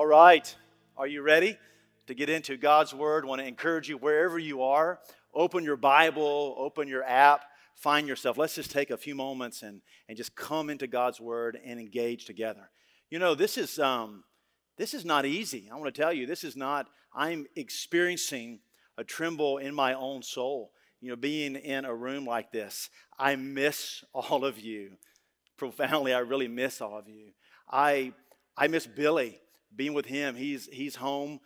All right, are you ready to get into God's Word? I want to encourage you wherever you are, open your Bible, open your app, find yourself. Let's just take a few moments and just come into God's Word and engage together. You know, this is not easy. I want to tell you, this is not, I'm experiencing a tremble in my own soul, you know, being in a room like this. I miss all of you. Profoundly, I really miss all of you. I miss Billy, being with him. He's home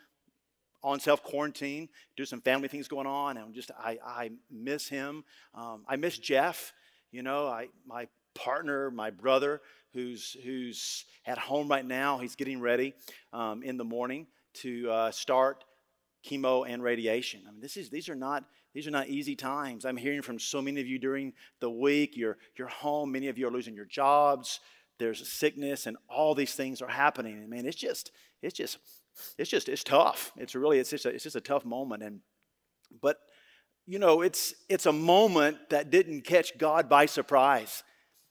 on self-quarantine, do some family things going on, and I miss him. I miss Jeff, you know, my partner, my brother, who's at home right now. He's getting ready in the morning to start chemo and radiation. I mean, these are not easy times. I'm hearing from so many of you during the week. You're home. Many of you are losing your jobs. There's sickness, and all these things are happening. And man, it's tough. It's just a tough moment. But you know, it's a moment that didn't catch God by surprise.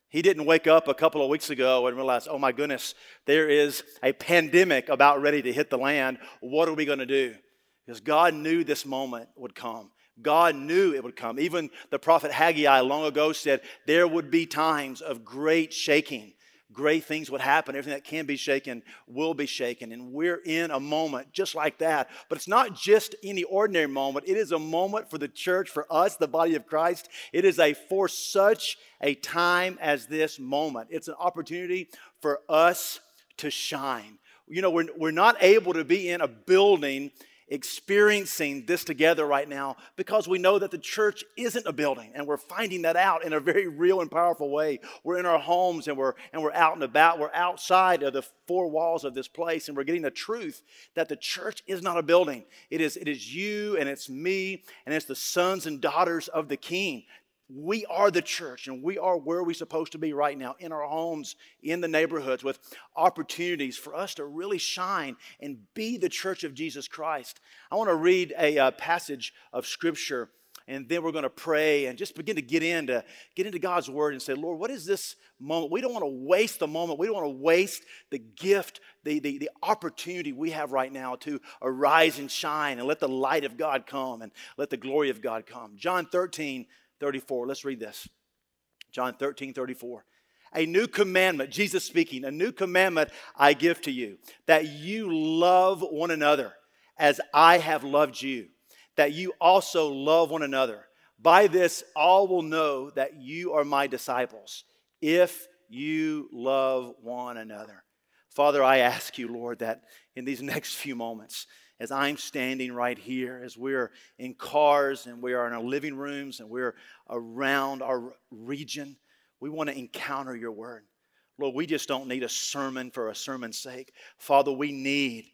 He didn't wake up a couple of weeks ago and realize, oh my goodness, there is a pandemic about ready to hit the land. What are we going to do? Because God knew this moment would come. God knew it would come. Even the prophet Haggai long ago said there would be times of great shaking. Great things would happen. Everything that can be shaken will be shaken. And we're in a moment just like that. But it's not just any ordinary moment. It is a moment for the church, for us, the body of Christ. It is for such a time as this moment. It's an opportunity for us to shine. You know, we're not able to be in a building experiencing this together right now because we know that the church isn't a building, and we're finding that out in a very real and powerful way. We're in our homes, and we're out and about. We're outside of the four walls of this place, and we're getting the truth that the church is not a building. It is you, and it's me, and it's the sons and daughters of the King. We are the church, and we are where we're supposed to be right now, in our homes, in the neighborhoods, with opportunities for us to really shine and be the church of Jesus Christ. I want to read a passage of Scripture, and then we're going to pray and just begin to get into God's Word and say, Lord, what is this moment? We don't want to waste the moment. We don't want to waste the gift, the opportunity we have right now to arise and shine and let the light of God come and let the glory of God come. John 13:34. Let's read this. John 13:34. A new commandment, Jesus speaking, a new commandment I give to you, that you love one another as I have loved you, that you also love one another. By this, all will know that you are my disciples, if you love one another. Father, I ask you, Lord, that in these next few moments, as I'm standing right here, as we're in cars and we are in our living rooms and we're around our region, we want to encounter your word. Lord, we just don't need a sermon for a sermon's sake. Father, we need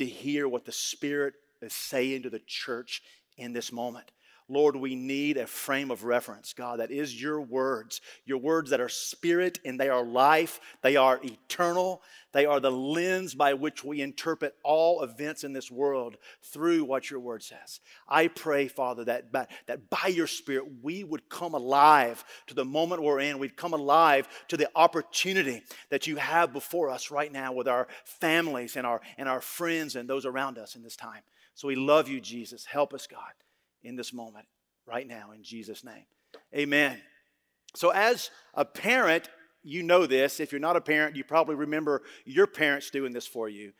to hear what the Spirit is saying to the church in this moment. Lord, we need a frame of reference, God, that is your words that are spirit and they are life, they are eternal, they are the lens by which we interpret all events in this world through what your word says. I pray, Father, that by your Spirit we would come alive to the moment we're in, we'd come alive to the opportunity that you have before us right now with our families and our friends and those around us in this time. So we love you, Jesus. Help us, God, in this moment, right now, in Jesus' name. Amen. So as a parent, you know this. If you're not a parent, you probably remember your parents doing this for you.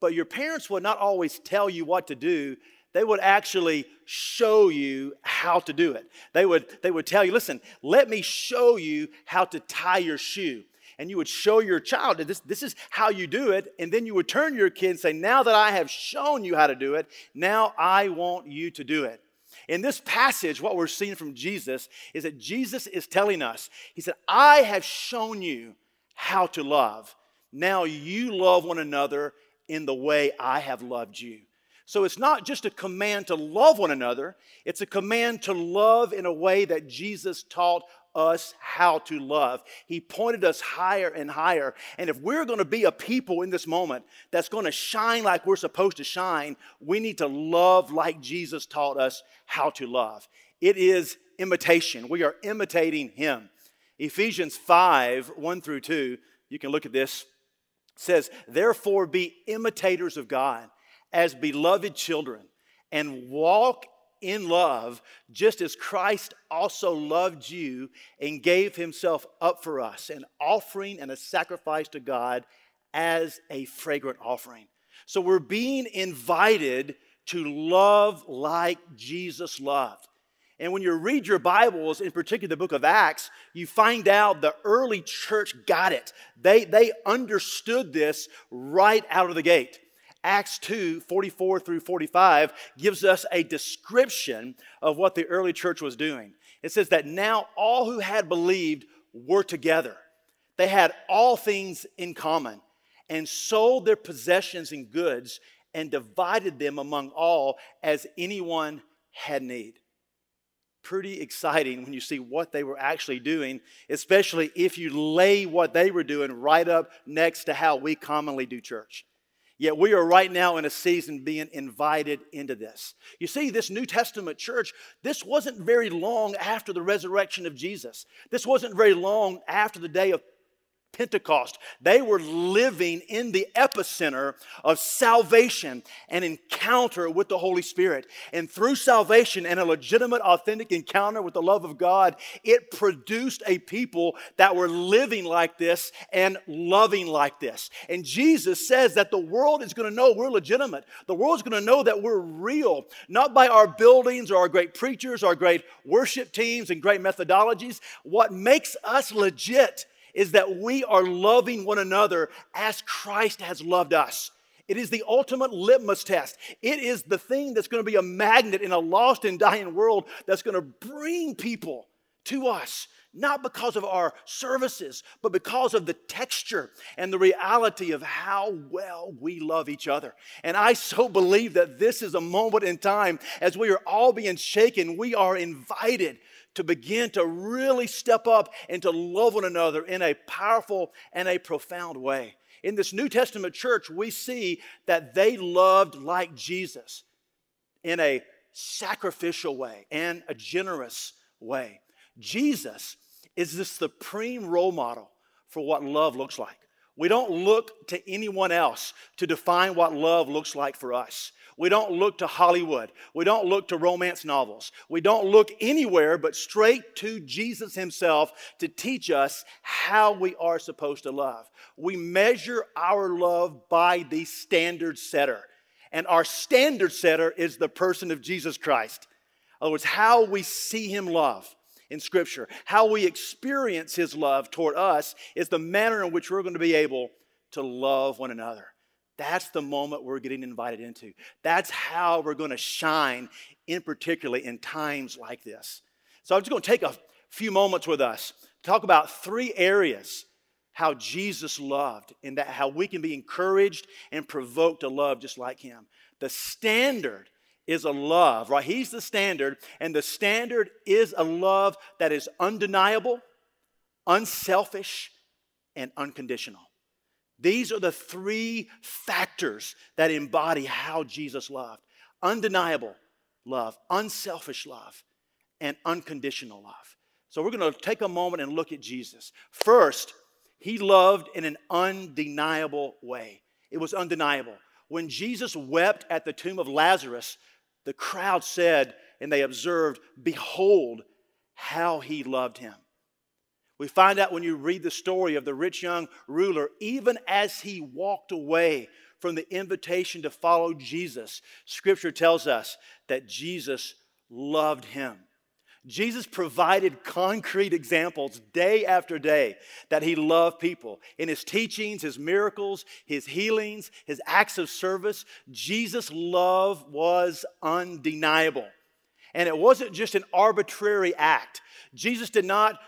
But your parents would not always tell you what to do. They would actually show you how to do it. They would tell you, listen, let me show you how to tie your shoe. And you would show your child, this is how you do it. And then you would turn to your kid and say, now that I have shown you how to do it, now I want you to do it. In this passage, what we're seeing from Jesus is that Jesus is telling us, he said, I have shown you how to love. Now you love one another in the way I have loved you. So it's not just a command to love one another. It's a command to love in a way that Jesus taught us how to love. He pointed us higher and higher. And if we're going to be a people in this moment that's going to shine like we're supposed to shine, we need to love like Jesus taught us how to love. It is imitation. We are imitating him. Ephesians 5:1-2, you can look at this, says, therefore be imitators of God as beloved children and walk in love, just as Christ also loved you and gave himself up for us, an offering and a sacrifice to God as a fragrant offering. So we're being invited to love like Jesus loved. And when you read your Bibles, in particular the book of Acts, you find out the early church got it. They understood this right out of the gate. Acts 2, 44 through 45 gives us a description of what the early church was doing. It says that now all who had believed were together. They had all things in common and sold their possessions and goods and divided them among all as anyone had need. Pretty exciting when you see what they were actually doing, especially if you lay what they were doing right up next to how we commonly do church. Yet we are right now in a season being invited into this. You see, this New Testament church, this wasn't very long after the resurrection of Jesus. This wasn't very long after the day of Pentecost. They were living in the epicenter of salvation and encounter with the Holy Spirit. And through salvation and a legitimate, authentic encounter with the love of God, it produced a people that were living like this and loving like this. And Jesus says that the world is going to know we're legitimate. The world's going to know that we're real, not by our buildings or our great preachers, our great worship teams and great methodologies. What makes us legit is that we are loving one another as Christ has loved us. It is the ultimate litmus test. It is the thing that's going to be a magnet in a lost and dying world that's going to bring people to us, not because of our services, but because of the texture and the reality of how well we love each other. And I so believe that this is a moment in time, as we are all being shaken, we are invited to begin to really step up and to love one another in a powerful and a profound way. In this New Testament church, we see that they loved like Jesus in a sacrificial way and a generous way. Jesus is the supreme role model for what love looks like. We don't look to anyone else to define what love looks like for us. We don't look to Hollywood. We don't look to romance novels. We don't look anywhere but straight to Jesus himself to teach us how we are supposed to love. We measure our love by the standard setter. And our standard setter is the person of Jesus Christ. In other words, how we see him love in Scripture, how we experience his love toward us is the manner in which we're going to be able to love one another. That's the moment we're getting invited into. That's how we're going to shine, in particularly in times like this. So I'm just going to take a few moments with us to talk about three areas how Jesus loved and that how we can be encouraged and provoked to love just like him. The standard is a love, right? He's the standard, and the standard is a love that is undeniable, unselfish, and unconditional. These are the three factors that embody how Jesus loved. Undeniable love, unselfish love, and unconditional love. So we're going to take a moment and look at Jesus. First, he loved in an undeniable way. It was undeniable. When Jesus wept at the tomb of Lazarus, the crowd said, and they observed, behold how he loved him. We find out when you read the story of the rich young ruler, even as he walked away from the invitation to follow Jesus, Scripture tells us that Jesus loved him. Jesus provided concrete examples day after day that he loved people. In his teachings, his miracles, his healings, his acts of service, Jesus' love was undeniable. And it wasn't just an arbitrary act. Jesus did not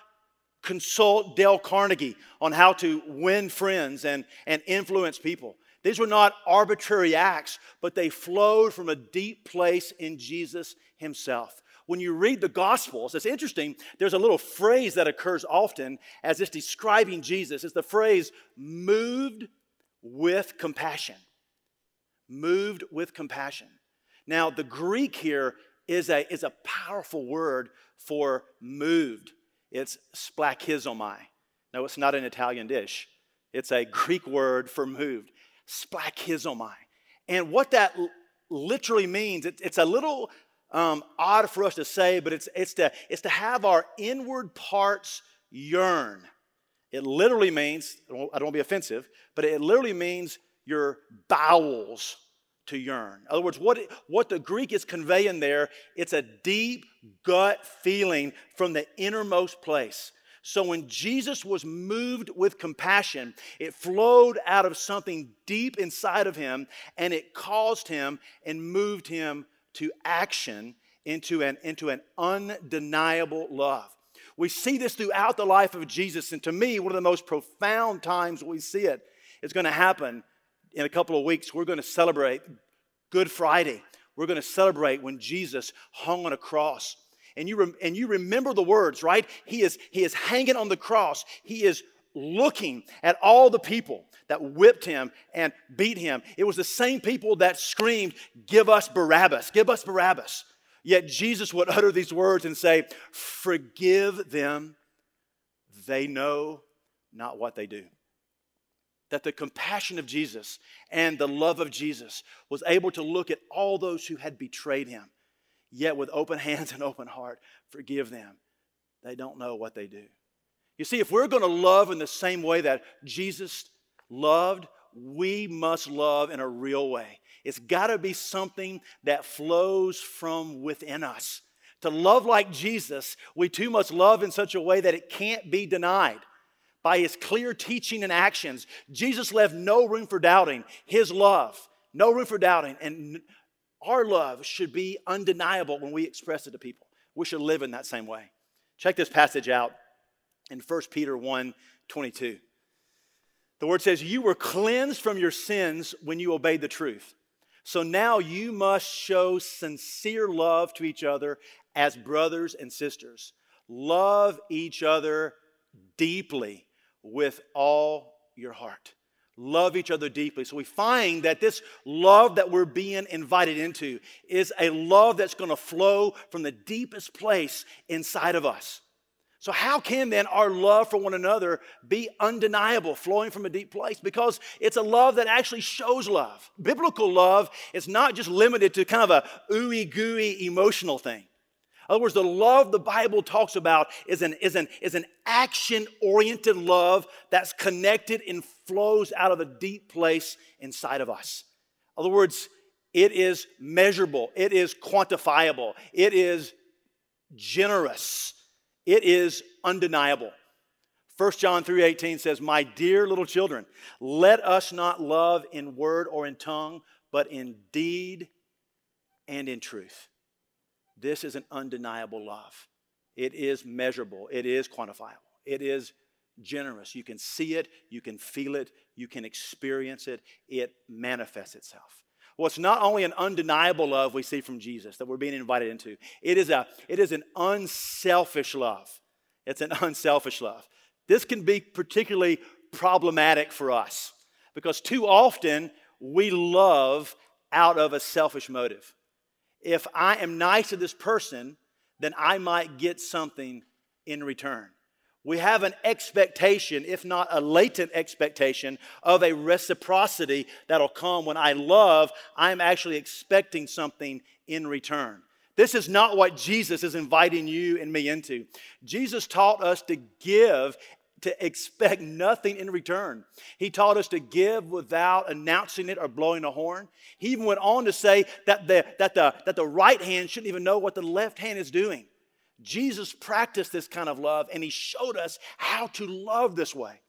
consult Dale Carnegie on how to win friends and influence people. These were not arbitrary acts, but they flowed from a deep place in Jesus himself. When you read the Gospels, it's interesting, there's a little phrase that occurs often as it's describing Jesus. It's the phrase, moved with compassion. Moved with compassion. Now, the Greek here is a powerful word for moved. It's splachizomai. No, it's not an Italian dish. It's a Greek word for moved, splachizomai. And what that literally means, it's a little odd for us to say, but it's to have our inward parts yearn. It literally means, I don't want to be offensive, but it literally means your bowels to yearn. In other words, what the Greek is conveying there, it's a deep gut feeling from the innermost place. So when Jesus was moved with compassion, it flowed out of something deep inside of him, and it caused him and moved him to action into an undeniable love. We see this throughout the life of Jesus, and to me, one of the most profound times we see it is going to happen in a couple of weeks. We're going to celebrate Good Friday. We're going to celebrate when Jesus hung on a cross. And you remember the words, right? He is hanging on the cross. He is looking at all the people that whipped him and beat him. It was the same people that screamed, "Give us Barabbas, give us Barabbas." Yet Jesus would utter these words and say, "Forgive them. They know not what they do." That the compassion of Jesus and the love of Jesus was able to look at all those who had betrayed him. Yet with open hands and open heart, forgive them. They don't know what they do. You see, if we're going to love in the same way that Jesus loved, we must love in a real way. It's got to be something that flows from within us. To love like Jesus, we too must love in such a way that it can't be denied. By his clear teaching and actions, Jesus left no room for doubting his love. No room for doubting. And our love should be undeniable when we express it to people. We should live in that same way. Check this passage out in 1 Peter 1:22. The word says, "You were cleansed from your sins when you obeyed the truth. So now you must show sincere love to each other as brothers and sisters. Love each other deeply with all your heart." Love each other deeply. So we find that this love that we're being invited into is a love that's going to flow from the deepest place inside of us. So how can then our love for one another be undeniable, flowing from a deep place? Because it's a love that actually shows love. Biblical love is not just limited to kind of a ooey-gooey emotional thing. In other words, the love the Bible talks about is an action-oriented love that's connected and flows out of a deep place inside of us. In other words, it is measurable. It is quantifiable. It is generous. It is undeniable. 1 John 3:18 says, "My dear little children, let us not love in word or in tongue, but in deed and in truth." This is an undeniable love. It is measurable. It is quantifiable. It is generous. You can see it. You can feel it. You can experience it. It manifests itself. Well, it's not only an undeniable love we see from Jesus that we're being invited into. It is an unselfish love. It's an unselfish love. This can be particularly problematic for us because too often we love out of a selfish motive. If I am nice to this person, then I might get something in return. We have an expectation, if not a latent expectation, of a reciprocity that'll come. When I love, I'm actually expecting something in return. This is not what Jesus is inviting you and me into. Jesus taught us to give, to expect nothing in return. He taught us to give without announcing it or blowing a horn. He even went on to say that the right hand shouldn't even know what the left hand is doing. Jesus practiced this kind of love, and he showed us how to love this way.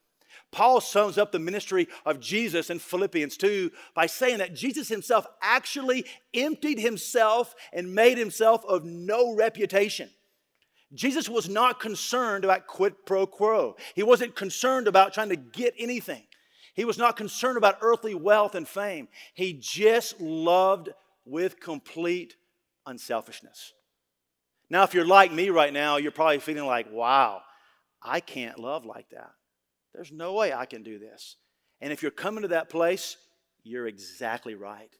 Paul sums up the ministry of Jesus in Philippians 2 by saying that Jesus himself actually emptied himself and made himself of no reputation. Jesus was not concerned about quid pro quo. He wasn't concerned about trying to get anything. He was not concerned about earthly wealth and fame. He just loved with complete unselfishness. Now, if you're like me right now, you're probably feeling like, wow, I can't love like that. There's no way I can do this. And if you're coming to that place, you're exactly right.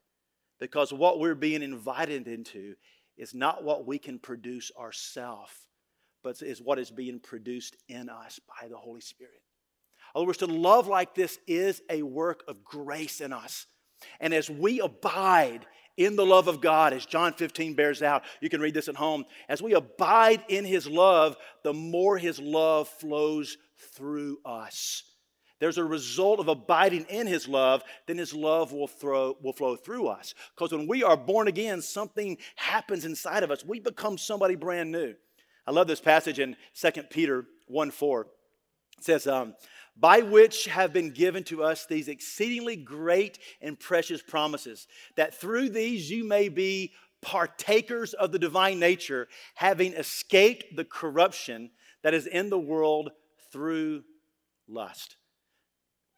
Because what we're being invited into is not what we can produce ourselves, but is what is being produced in us by the Holy Spirit. In other words, to love like this is a work of grace in us. And as we abide in the love of God, as John 15 bears out, you can read this at home, as we abide in his love, the more his love flows through us. There's a result of abiding in his love, then his love will flow through us. Because when we are born again, something happens inside of us. We become somebody brand new. I love this passage in 2 Peter 1:4. It says, by which have been given to us these exceedingly great and precious promises, that through these you may be partakers of the divine nature, having escaped the corruption that is in the world through lust.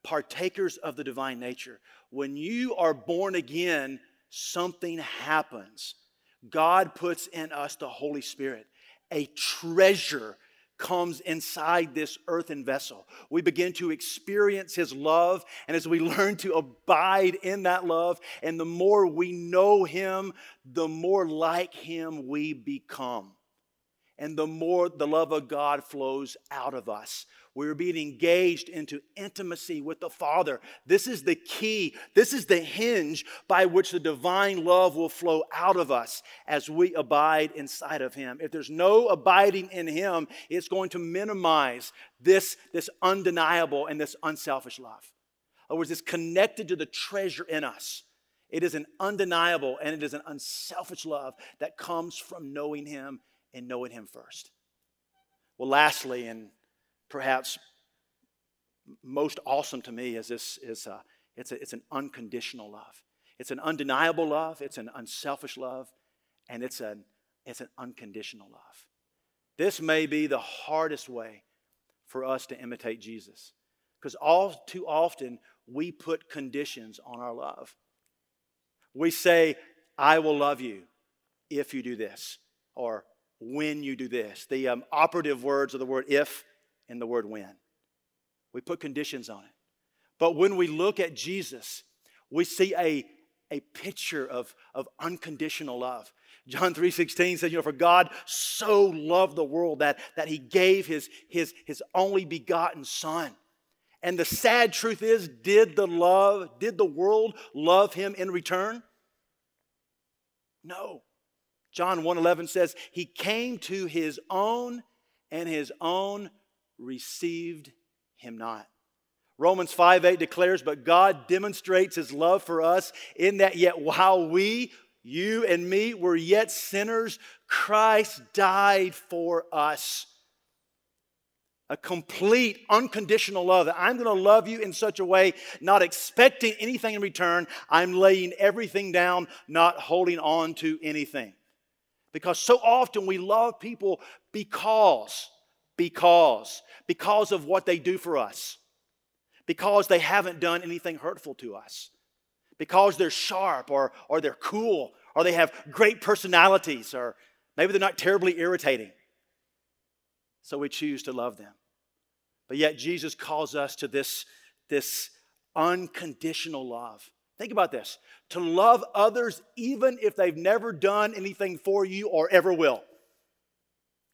Partakers of the divine nature. When you are born again, something happens. God puts in us the Holy Spirit. A treasure comes inside this earthen vessel. We begin to experience his love, and as we learn to abide in that love, and the more we know him, the more like him we become. And the more the love of God flows out of us. We're being engaged into intimacy with the Father. This is the key. This is the hinge by which the divine love will flow out of us as we abide inside of him. If there's no abiding in him, it's going to minimize this undeniable and this unselfish love. In other words, it's connected to the treasure in us. It is an undeniable and it is an unselfish love that comes from knowing him and knowing him first. Well, lastly, and perhaps most awesome to me is this: it's an unconditional love. It's an undeniable love. It's an unselfish love, and it's an unconditional love. This may be the hardest way for us to imitate Jesus, because all too often we put conditions on our love. We say, "I will love you if you do this," or "when you do this." The operative words are the word "if" and the word "when." We put conditions on it. But when we look at Jesus, we see a picture of unconditional love. John 3:16 says, for God so loved the world that he gave his only begotten Son. And the sad truth is, did the world love him in return? No. John 1:11 says, he came to his own, and his own received him not. Romans 5:8 declares, but God demonstrates his love for us in that yet while we, you and me, were yet sinners, Christ died for us. A complete, unconditional love that I'm going to love you in such a way, not expecting anything in return. I'm laying everything down, not holding on to anything. Because so often we love people because of what they do for us, because they haven't done anything hurtful to us, because they're sharp or they're cool or they have great personalities or maybe they're not terribly irritating. So we choose to love them. But yet Jesus calls us to this unconditional love. Think about this: to love others even if they've never done anything for you or ever will.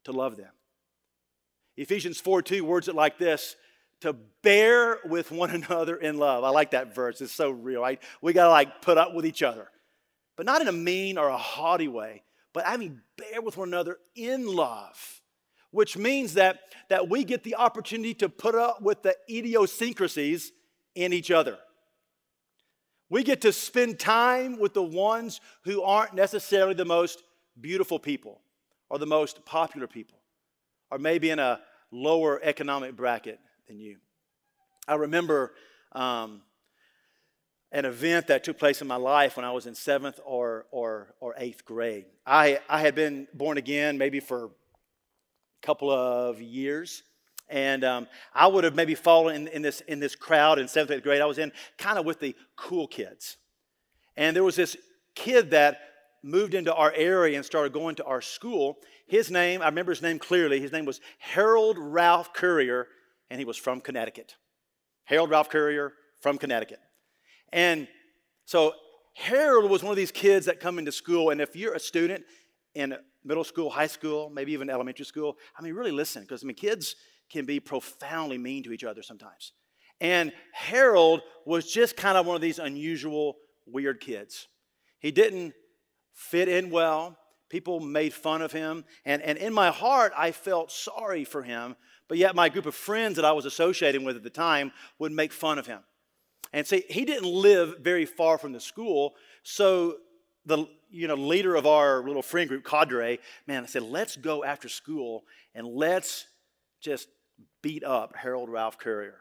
To love them. Ephesians 4:2 words it like this: to bear with one another in love. I like that verse. It's so real, right? We got to put up with each other. But not in a mean or a haughty way, but bear with one another in love. Which means that we get the opportunity to put up with the idiosyncrasies in each other. We get to spend time with the ones who aren't necessarily the most beautiful people or the most popular people or maybe in a lower economic bracket than you. I remember an event that took place in my life when I was in 7th or 8th grade. I had been born again maybe for a couple of years. And I would have maybe fallen in this crowd in 7th, 8th grade. I was in kind of with the cool kids. And there was this kid that moved into our area and started going to our school. His name, I remember his name clearly. His name was Harold Ralph Currier, and he was from Connecticut. Harold Ralph Currier from Connecticut. And so Harold was one of these kids that come into school, and if you're a student in middle school, high school, maybe even elementary school, really listen, because kids can be profoundly mean to each other sometimes. And Harold was just kind of one of these unusual, weird kids. He didn't fit in well. People made fun of him. And in my heart, I felt sorry for him. But yet my group of friends that I was associating with at the time would make fun of him. And see, he didn't live very far from the school. So the leader of our little friend group, cadre, man, I said, let's go after school and let's just beat up Harold Ralph Currier.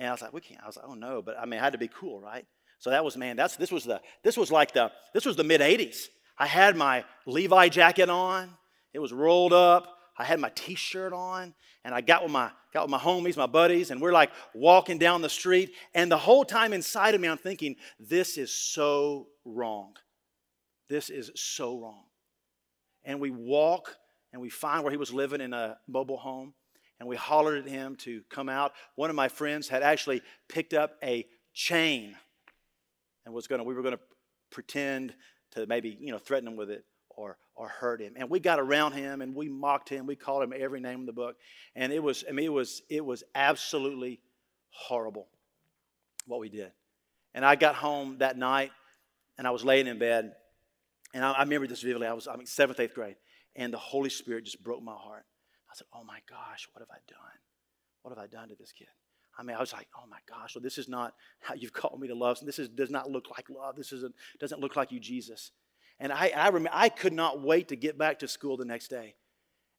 And I was like, we can't. I was like, oh no, but I mean, I had to be cool, right? So that was, man, this was the mid-'80s. I had my Levi jacket on. It was rolled up. I had my T-shirt on, and I got with my homies, my buddies, and we're like walking down the street. And the whole time inside of me, I'm thinking, this is so wrong. This is so wrong. And we walk, and we find where he was living in a mobile home, and we hollered at him to come out. One of my friends had actually picked up a chain, and we were gonna pretend to maybe threaten him with it. Or hurt him. And we got around him and we mocked him. We called him every name in the book. And it was absolutely horrible what we did. And I got home that night and I was laying in bed. And I remember this vividly. I mean, 7th, 8th grade. And the Holy Spirit just broke my heart. I said, oh my gosh, what have I done? What have I done to this kid? I mean, I was like, oh my gosh, well, this is not how you've called me to love. This does not look like love. This doesn't look like you, Jesus. And I remember, I could not wait to get back to school the next day.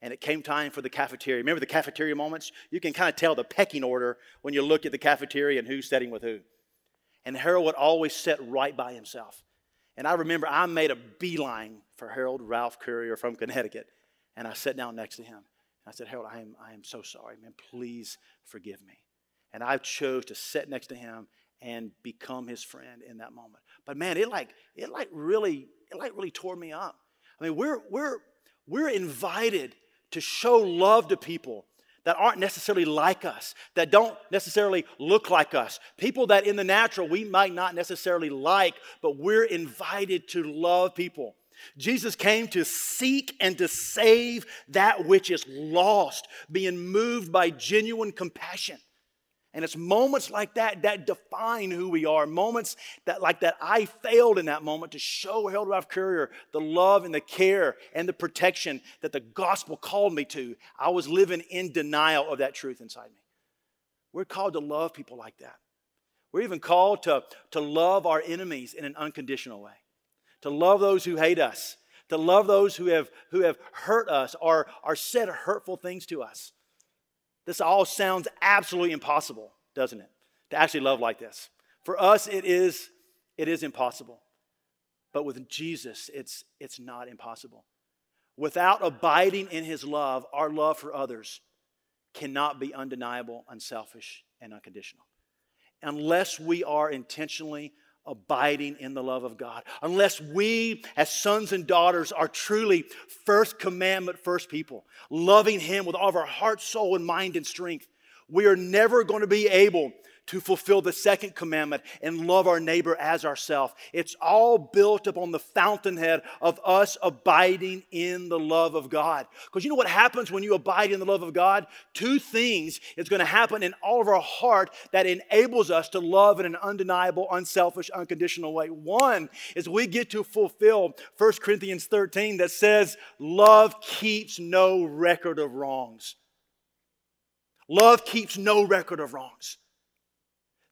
And it came time for the cafeteria. Remember the cafeteria moments? You can kind of tell the pecking order when you look at the cafeteria and who's sitting with who. And Harold would always sit right by himself. And I remember I made a beeline for Harold Ralph Currier from Connecticut. And I sat down next to him. I said, Harold, I am so sorry, man. Please forgive me. And I chose to sit next to him and become his friend in that moment. But man, it really tore me up. I mean, we're invited to show love to people that aren't necessarily like us, that don't necessarily look like us, people that in the natural we might not necessarily like, but we're invited to love people. Jesus came to seek and to save that which is lost, being moved by genuine compassion. And it's moments like that that define who we are. Moments like that I failed in that moment to show Harold Ralph Currier the love and the care and the protection that the gospel called me to. I was living in denial of that truth inside me. We're called to love people like that. We're even called to love our enemies in an unconditional way. To love those who hate us. To love those who have hurt us or said hurtful things to us. This all sounds absolutely impossible, doesn't it? To actually love like this. For us, it is impossible. But with Jesus, it's not impossible. Without abiding in his love, our love for others cannot be undeniable, unselfish, and unconditional. Unless we are intentionally abiding in the love of God. Unless we, as sons and daughters, are truly first commandment, first people, loving him with all of our heart, soul, and mind and strength, we are never going to be able to fulfill the second commandment and love our neighbor as ourselves. It's all built upon the fountainhead of us abiding in the love of God. Because you know what happens when you abide in the love of God? Two things is going to happen in all of our heart that enables us to love in an undeniable, unselfish, unconditional way. One is we get to fulfill 1 Corinthians 13 that says, love keeps no record of wrongs. Love keeps no record of wrongs.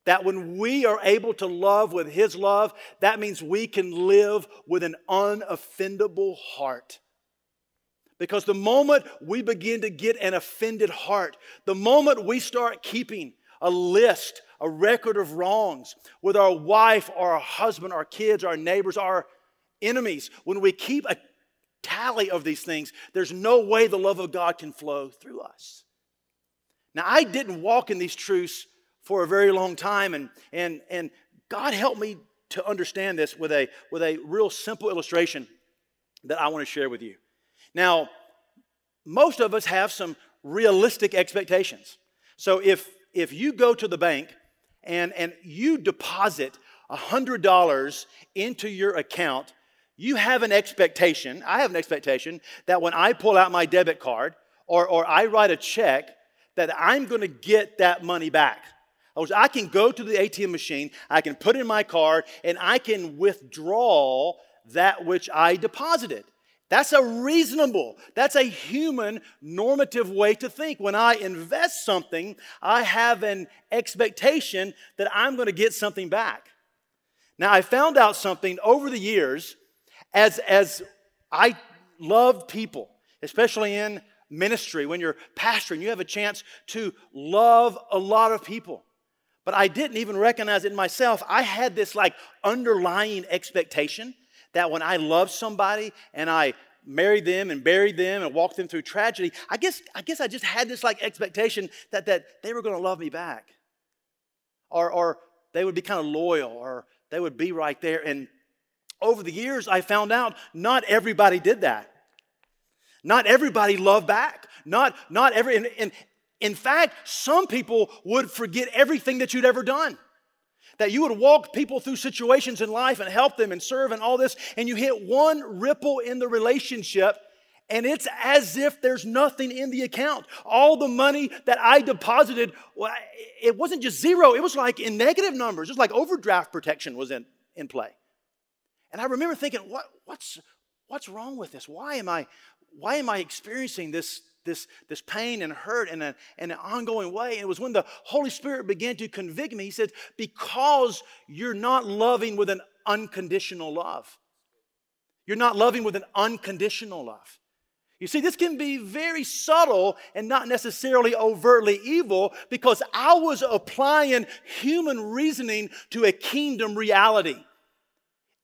That when we are able to love with his love, that means we can live with an unoffendable heart. Because the moment we begin to get an offended heart, the moment we start keeping a list, a record of wrongs with our wife or our husband, our kids, our neighbors, our enemies, when we keep a tally of these things, there's no way the love of God can flow through us. Now, I didn't walk in these truths for a very long time, and God helped me to understand this with a real simple illustration that I want to share with you. Now, most of us have some realistic expectations. So if you go to the bank and you deposit $100 into your account, you have an expectation, I have an expectation, that when I pull out my debit card or I write a check, that I'm going to get that money back. I can go to the ATM machine, I can put in my card, and I can withdraw that which I deposited. That's a reasonable, that's a human normative way to think. When I invest something, I have an expectation that I'm going to get something back. Now, I found out something over the years as I love people, especially in ministry, when you're pastoring, you have a chance to love a lot of people. But I didn't even recognize it in myself. I had this like underlying expectation that when I loved somebody and I married them and buried them and walked them through tragedy, I guess I just had this like expectation that they were going to love me back, or they would be kind of loyal, or they would be right there. And over the years, I found out not everybody did that. Not everybody loved back. In fact, some people would forget everything that you'd ever done. That you would walk people through situations in life and help them and serve and all this, and you hit one ripple in the relationship, and it's as if there's nothing in the account. All the money that I deposited, well, it wasn't just zero. It was like in negative numbers. It was like overdraft protection was in play. And I remember thinking, what's wrong with this? Why am I experiencing this pain and hurt in an ongoing way? And it was when the Holy Spirit began to convict me. He said, because you're not loving with an unconditional love. You're not loving with an unconditional love. You see, this can be very subtle and not necessarily overtly evil, because I was applying human reasoning to a kingdom reality.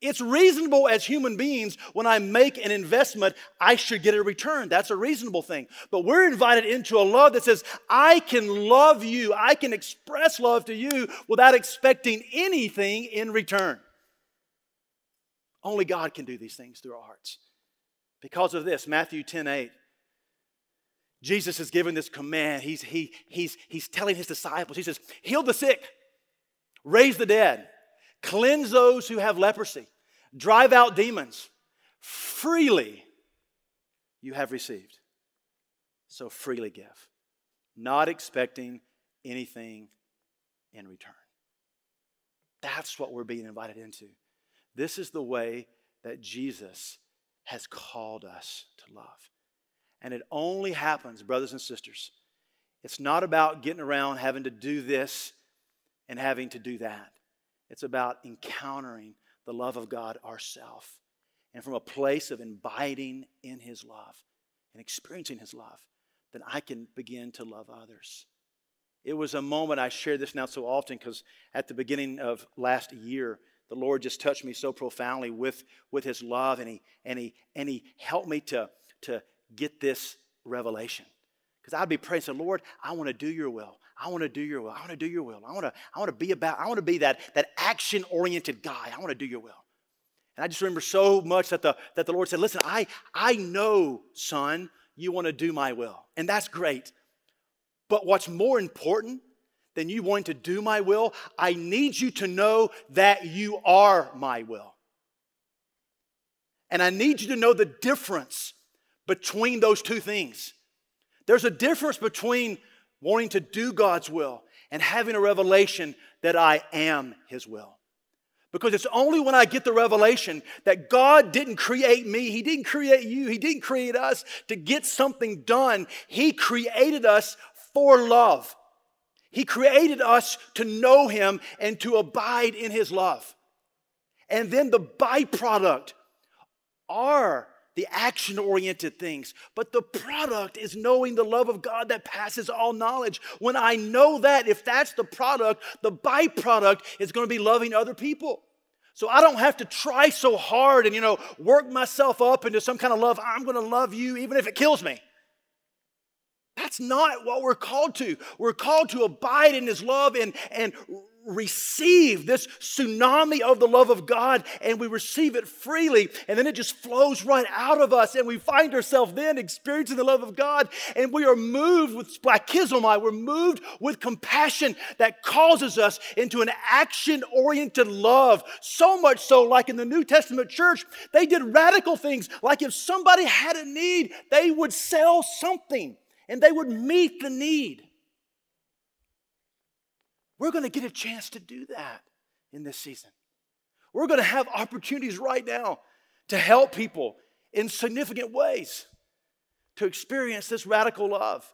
It's reasonable as human beings, when I make an investment, I should get a return. That's a reasonable thing. But we're invited into a love that says, I can love you. I can express love to you without expecting anything in return. Only God can do these things through our hearts. Because of this, Matthew 10:8, Jesus is giving this command. He's telling his disciples, he says, heal the sick, raise the dead, cleanse those who have leprosy, drive out demons. Freely you have received, so freely give, not expecting anything in return. That's what we're being invited into. This is the way that Jesus has called us to love. And it only happens, brothers and sisters. It's not about getting around having to do this and having to do that. It's about encountering the love of God ourselves, and from a place of inviting in his love and experiencing his love, then I can begin to love others. It was a moment, I share this now so often because at the beginning of last year, the Lord just touched me so profoundly with his love, and he helped me to get this revelation. Because I'd be praying, say, Lord, I want to do your will. I want to do your will. I want to do your will. I want to be that action-oriented guy. I want to do your will. And I just remember so much that the Lord said, listen, I know, son, you want to do my will. And that's great. But what's more important than you wanting to do my will, I need you to know that you are my will. And I need you to know the difference between those two things. There's a difference between wanting to do God's will and having a revelation that I am his will. Because it's only when I get the revelation that God didn't create me, he didn't create you, he didn't create us to get something done. He created us for love. He created us to know him and to abide in his love. And then the byproduct are the action-oriented things. But the product is knowing the love of God that passes all knowledge. When I know that, if that's the product, the byproduct is going to be loving other people. So I don't have to try so hard and, work myself up into some kind of love. I'm going to love you even if it kills me. That's not what we're called to. We're called to abide in his love and receive this tsunami of the love of God, and we receive it freely, and then it just flows right out of us, and we find ourselves then experiencing the love of God, and we are moved with splachizomai. We're moved with compassion that causes us into an action-oriented love. So much so, like in the New Testament church, they did radical things. Like if somebody had a need, they would sell something, and they would meet the need. We're going to get a chance to do that in this season. We're going to have opportunities right now to help people in significant ways to experience this radical love.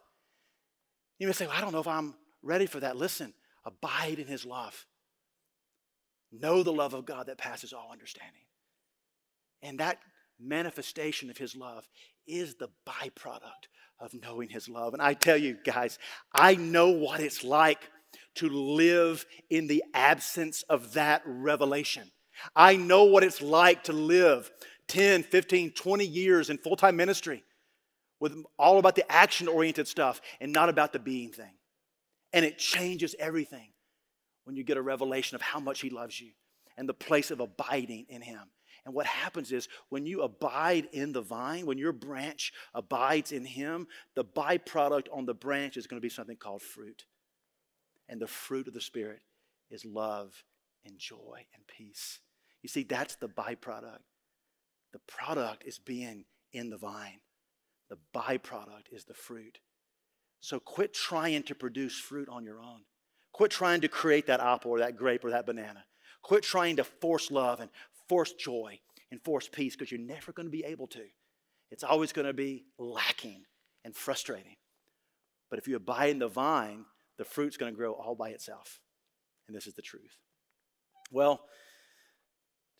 You may say, well, I don't know if I'm ready for that. Listen, abide in his love. Know the love of God that passes all understanding. And that manifestation of his love is the byproduct of knowing his love. And I tell you guys, I know what it's like to live in the absence of that revelation. I know what it's like to live 10, 15, 20 years in full-time ministry with all about the action-oriented stuff and not about the being thing. And it changes everything when you get a revelation of how much he loves you and the place of abiding in him. And what happens is when you abide in the vine, when your branch abides in him, the byproduct on the branch is going to be something called fruit. And the fruit of the Spirit is love and joy and peace. You see, that's the byproduct. The product is being in the vine. The byproduct is the fruit. So quit trying to produce fruit on your own. Quit trying to create that apple or that grape or that banana. Quit trying to force love and force joy and force peace, because you're never going to be able to. It's always going to be lacking and frustrating. But if you abide in the vine, the fruit's going to grow all by itself. And this is the truth. Well,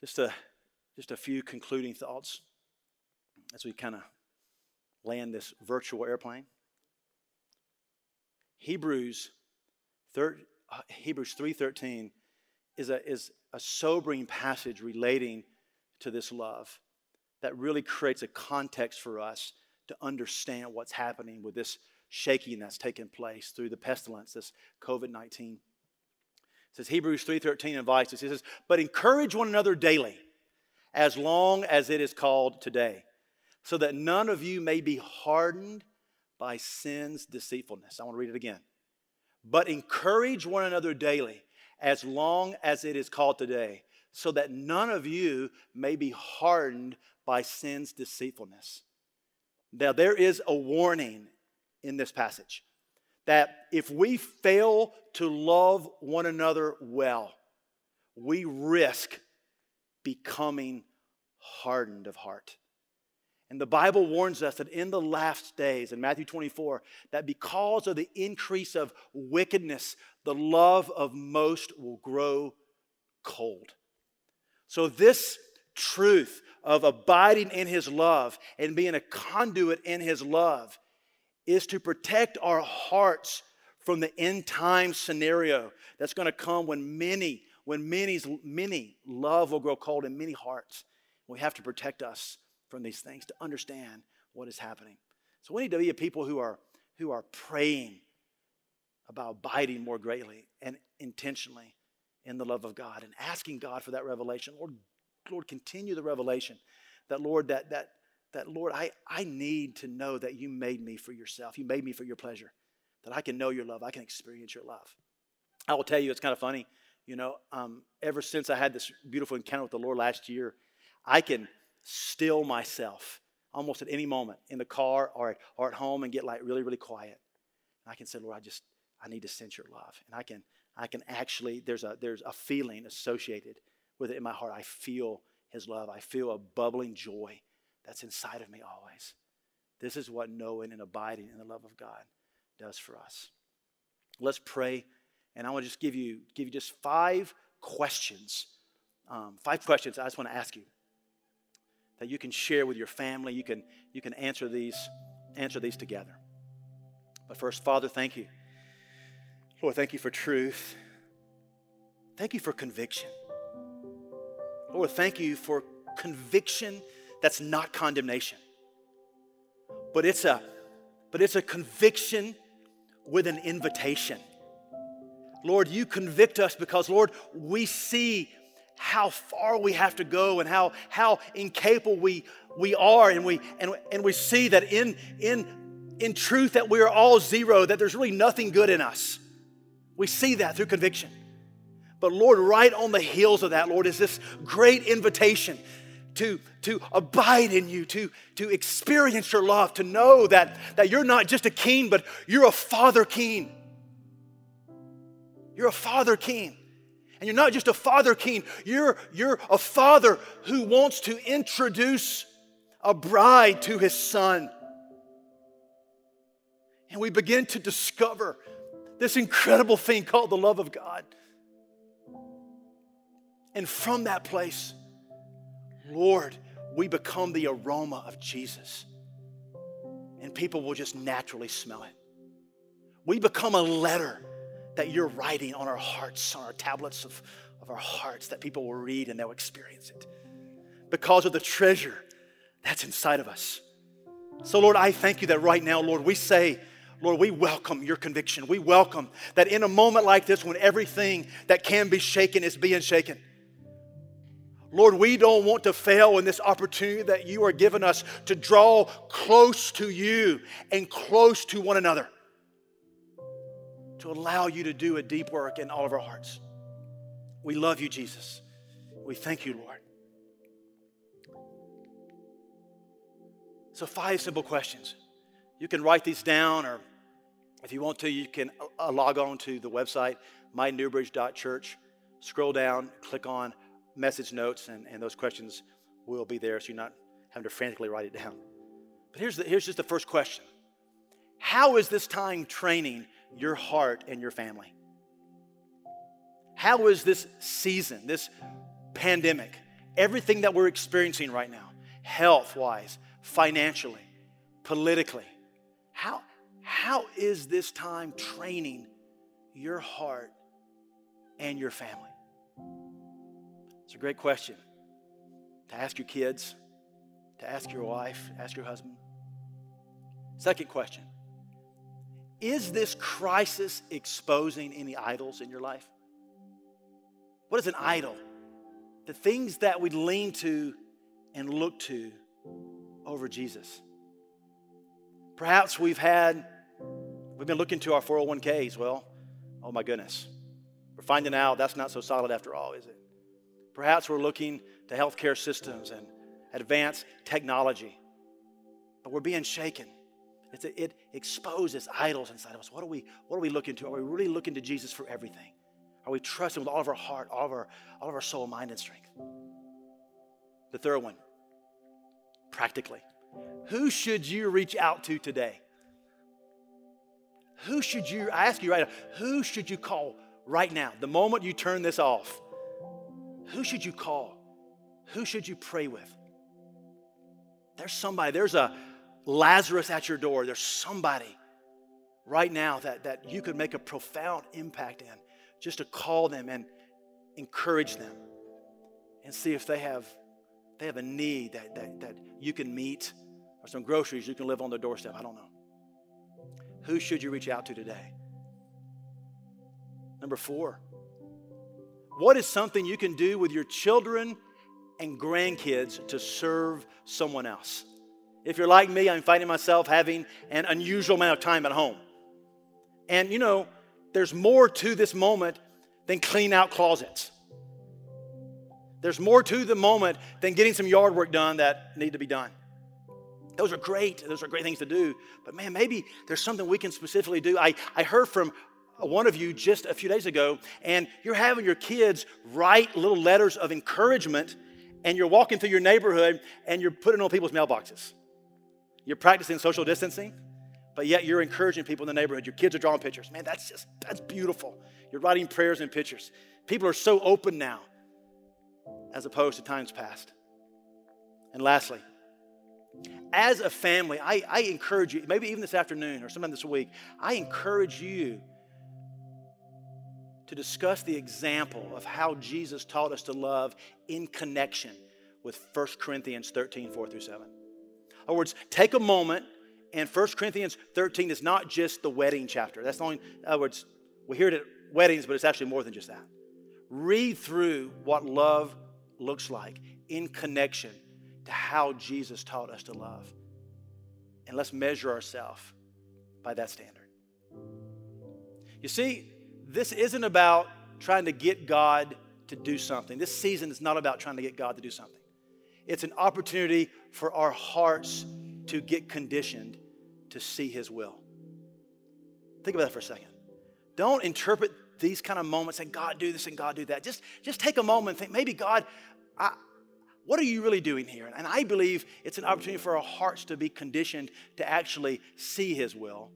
just a few concluding thoughts as we kind of land this virtual airplane. Hebrews 3:13 is a sobering passage relating to this love that really creates a context for us to understand what's happening with this shaking that's taken place through the pestilence, this COVID-19. It says Hebrews 3:13 invites us. It says, "But encourage one another daily, as long as it is called today, so that none of you may be hardened by sin's deceitfulness." I want to read it again. "But encourage one another daily, as long as it is called today, so that none of you may be hardened by sin's deceitfulness." Now, there is a warning in this passage that if we fail to love one another well, we risk becoming hardened of heart. And the Bible warns us that in the last days, in Matthew 24, that because of the increase of wickedness, the love of most will grow cold. So this truth of abiding in his love and being a conduit in his love is to protect our hearts from the end time scenario that's going to come when many love will grow cold in many hearts. We have to protect us from these things to understand what is happening. So we need to be a people who are praying about abiding more greatly and intentionally in the love of God and asking God for that revelation. Lord, continue the revelation. That Lord, I need to know that you made me for yourself. You made me for your pleasure. That I can know your love. I can experience your love. I will tell you, it's kind of funny. You know, ever since I had this beautiful encounter with the Lord last year, I can still myself almost at any moment in the car or at home and get like really, really quiet. And I can say, Lord, I need to sense your love. And I can actually, there's a feeling associated with it in my heart. I feel his love. I feel a bubbling joy that's inside of me always. This is what knowing and abiding in the love of God does for us. Let's pray. And I want to just give you just 5 questions. 5 questions I just want to ask you that you can share with your family. You can answer these together. But first, Father, thank you. Lord, thank you for truth. Thank you for conviction. Lord, thank you for conviction that's not condemnation, but it's a conviction with an invitation. Lord, you convict us because, Lord, we see how far we have to go and how incapable we are. And we see that in truth that we are all zero, that there's really nothing good in us. We see that through conviction. But Lord, right on the heels of that, Lord, is this great invitation to abide in you, to experience your love, to know that you're not just a king, but you're a father king. You're a father king. And you're not just a father king. You're a father who wants to introduce a bride to his son. And we begin to discover this incredible thing called the love of God. And from that place, Lord, we become the aroma of Jesus. And people will just naturally smell it. We become a letter that you're writing on our hearts, on our tablets of our hearts, that people will read and they'll experience it because of the treasure that's inside of us. So, Lord, I thank you that right now, Lord, we say, Lord, we welcome your conviction. We welcome that in a moment like this when everything that can be shaken is being shaken. Lord, we don't want to fail in this opportunity that you are giving us to draw close to you and close to one another, to allow you to do a deep work in all of our hearts. We love you, Jesus. We thank you, Lord. So 5 simple questions. You can write these down, or if you want to, you can log on to the website, mynewbridge.church. Scroll down, click on message notes, and those questions will be there, so you're not having to frantically write it down. But here's just the first question. How is this time training your heart and your family? How is this season, this pandemic, everything that we're experiencing right now, health-wise, financially, politically, how is this time training your heart and your family? It's a great question to ask your kids, to ask your wife, ask your husband. Second question. Is this crisis exposing any idols in your life? What is an idol? The things that we lean to and look to over Jesus. Perhaps we've been looking to our 401ks. Well, oh my goodness. We're finding out that's not so solid after all, is it? Perhaps we're looking to healthcare systems and advanced technology, but we're being shaken. It exposes idols inside of us. What are we looking to? Are we really looking to Jesus for everything? Are we trusting with all of our heart, all of our soul, mind, and strength? The third one, practically. Who should you reach out to today? I ask you right now, who should you call right now? The moment you turn this off, who should you call? Who should you pray with? There's somebody, there's a Lazarus at your door. There's somebody right now that you could make a profound impact in, just to call them and encourage them and see if they have a need that you can meet, or some groceries you can live on their doorstep. I don't know. Who should you reach out to today? Number 4, what is something you can do with your children and grandkids to serve someone else? If you're like me, I'm finding myself having an unusual amount of time at home. And, there's more to this moment than clean out closets. There's more to the moment than getting some yard work done that need to be done. Those are great things to do. But, man, maybe there's something we can specifically do. I heard from one of you just a few days ago, and you're having your kids write little letters of encouragement, and you're walking through your neighborhood, and you're putting on people's mailboxes. You're practicing social distancing, but yet you're encouraging people in the neighborhood. Your kids are drawing pictures. Man, that's beautiful. You're writing prayers and pictures. People are so open now as opposed to times past. And lastly, as a family, I encourage you, maybe even this afternoon or sometime this week, I encourage you to discuss the example of how Jesus taught us to love in connection with 1 Corinthians 13, 4 through 7. In other words, take a moment. And 1 Corinthians 13 is not just the wedding chapter. That's the only, in other words, we hear it at weddings, but it's actually more than just that. Read through what love looks like in connection to how Jesus taught us to love. And let's measure ourselves by that standard. You see, this isn't about trying to get God to do something. This season is not about trying to get God to do something. It's an opportunity for our hearts to get conditioned to see his will. Think about that for a second. Don't interpret these kind of moments, and God, do this and God, do that. Just take a moment and think, maybe God, what are you really doing here? And I believe it's an opportunity for our hearts to be conditioned to actually see His will.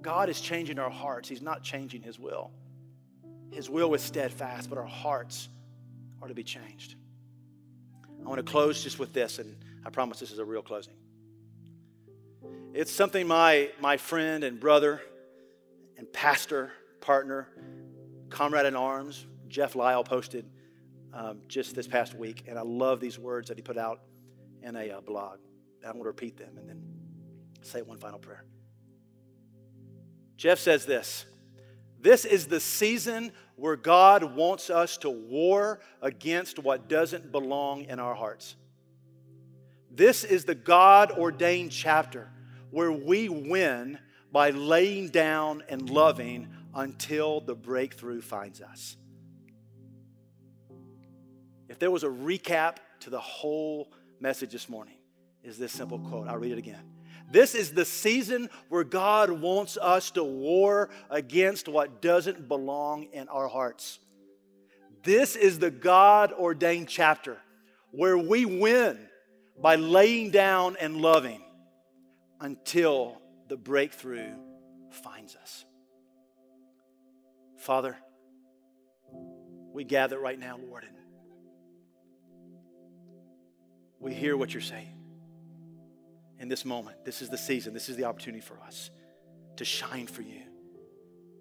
God is changing our hearts. He's not changing His will. His will is steadfast, but our hearts are to be changed. I want to close just with this, and I promise this is a real closing. It's something my friend and brother and pastor, partner, comrade in arms, Jeff Lyle posted just this past week, and I love these words that he put out in a blog. I'm going to repeat them and then say one final prayer. Jeff says this: "This is the season where God wants us to war against what doesn't belong in our hearts. This is the God-ordained chapter where we win by laying down and loving until the breakthrough finds us." If there was a recap to the whole message this morning, is this simple quote. I'll read it again. This is the season where God wants us to war against what doesn't belong in our hearts. This is the God-ordained chapter where we win by laying down and loving until the breakthrough finds us. Father, we gather right now, Lord, and we hear what you're saying in this moment. This is the season. This is the opportunity for us to shine for you.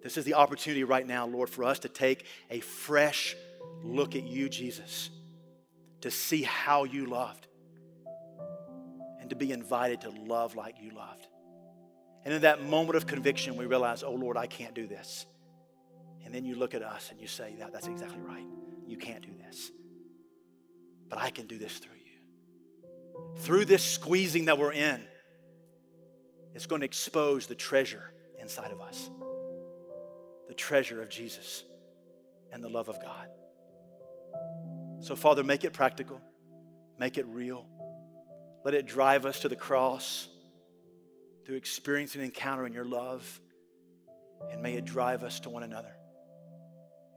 This is the opportunity right now, Lord, for us to take a fresh look at you, Jesus, to see how you loved and to be invited to love like you loved. And in that moment of conviction, we realize, oh, Lord, I can't do this. And then you look at us and you say, that's exactly right. You can't do this. But I can do this through you. Through this squeezing that we're in, it's going to expose the treasure inside of us, the treasure of Jesus and the love of God. So, Father, make it practical. Make it real. Let it drive us to the cross through experiencing and encountering your love, and may it drive us to one another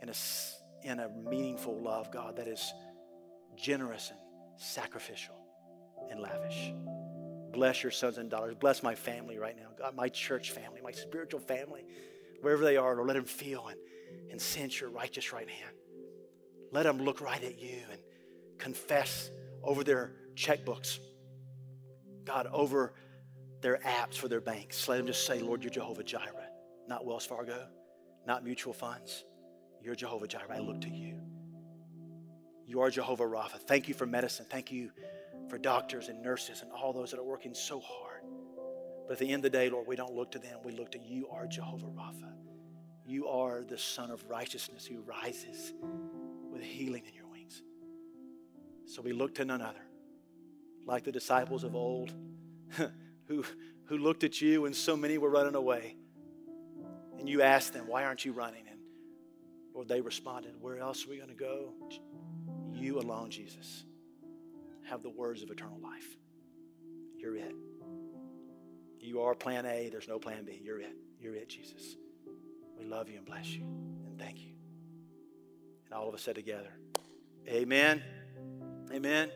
in a meaningful love, God, that is generous and sacrificial and lavish. Bless your sons and daughters. Bless my family right now, God, my church family, my spiritual family, wherever they are, Lord, let them feel and sense your righteous right hand. Let them look right at you and confess over their checkbooks, God, over their apps for their banks. Let them just say, Lord, you're Jehovah Jireh, not Wells Fargo, not mutual funds. You're Jehovah Jireh. I look to you. You are Jehovah Rapha. Thank you for medicine. Thank you for doctors and nurses and all those that are working so hard. But at the end of the day, Lord, we don't look to them. We look to you. You are Jehovah Rapha. You are the Son of Righteousness who rises with healing in your wings. So we look to none other. Like the disciples of old, who looked at you and so many were running away. And you asked them, why aren't you running? And Lord, they responded, where else are we going to go? You alone, Jesus, have the words of eternal life. You're it. You are plan A. There's no plan B. You're it. You're it, Jesus. We love you and bless you and thank you. And all of us said together, amen. Amen.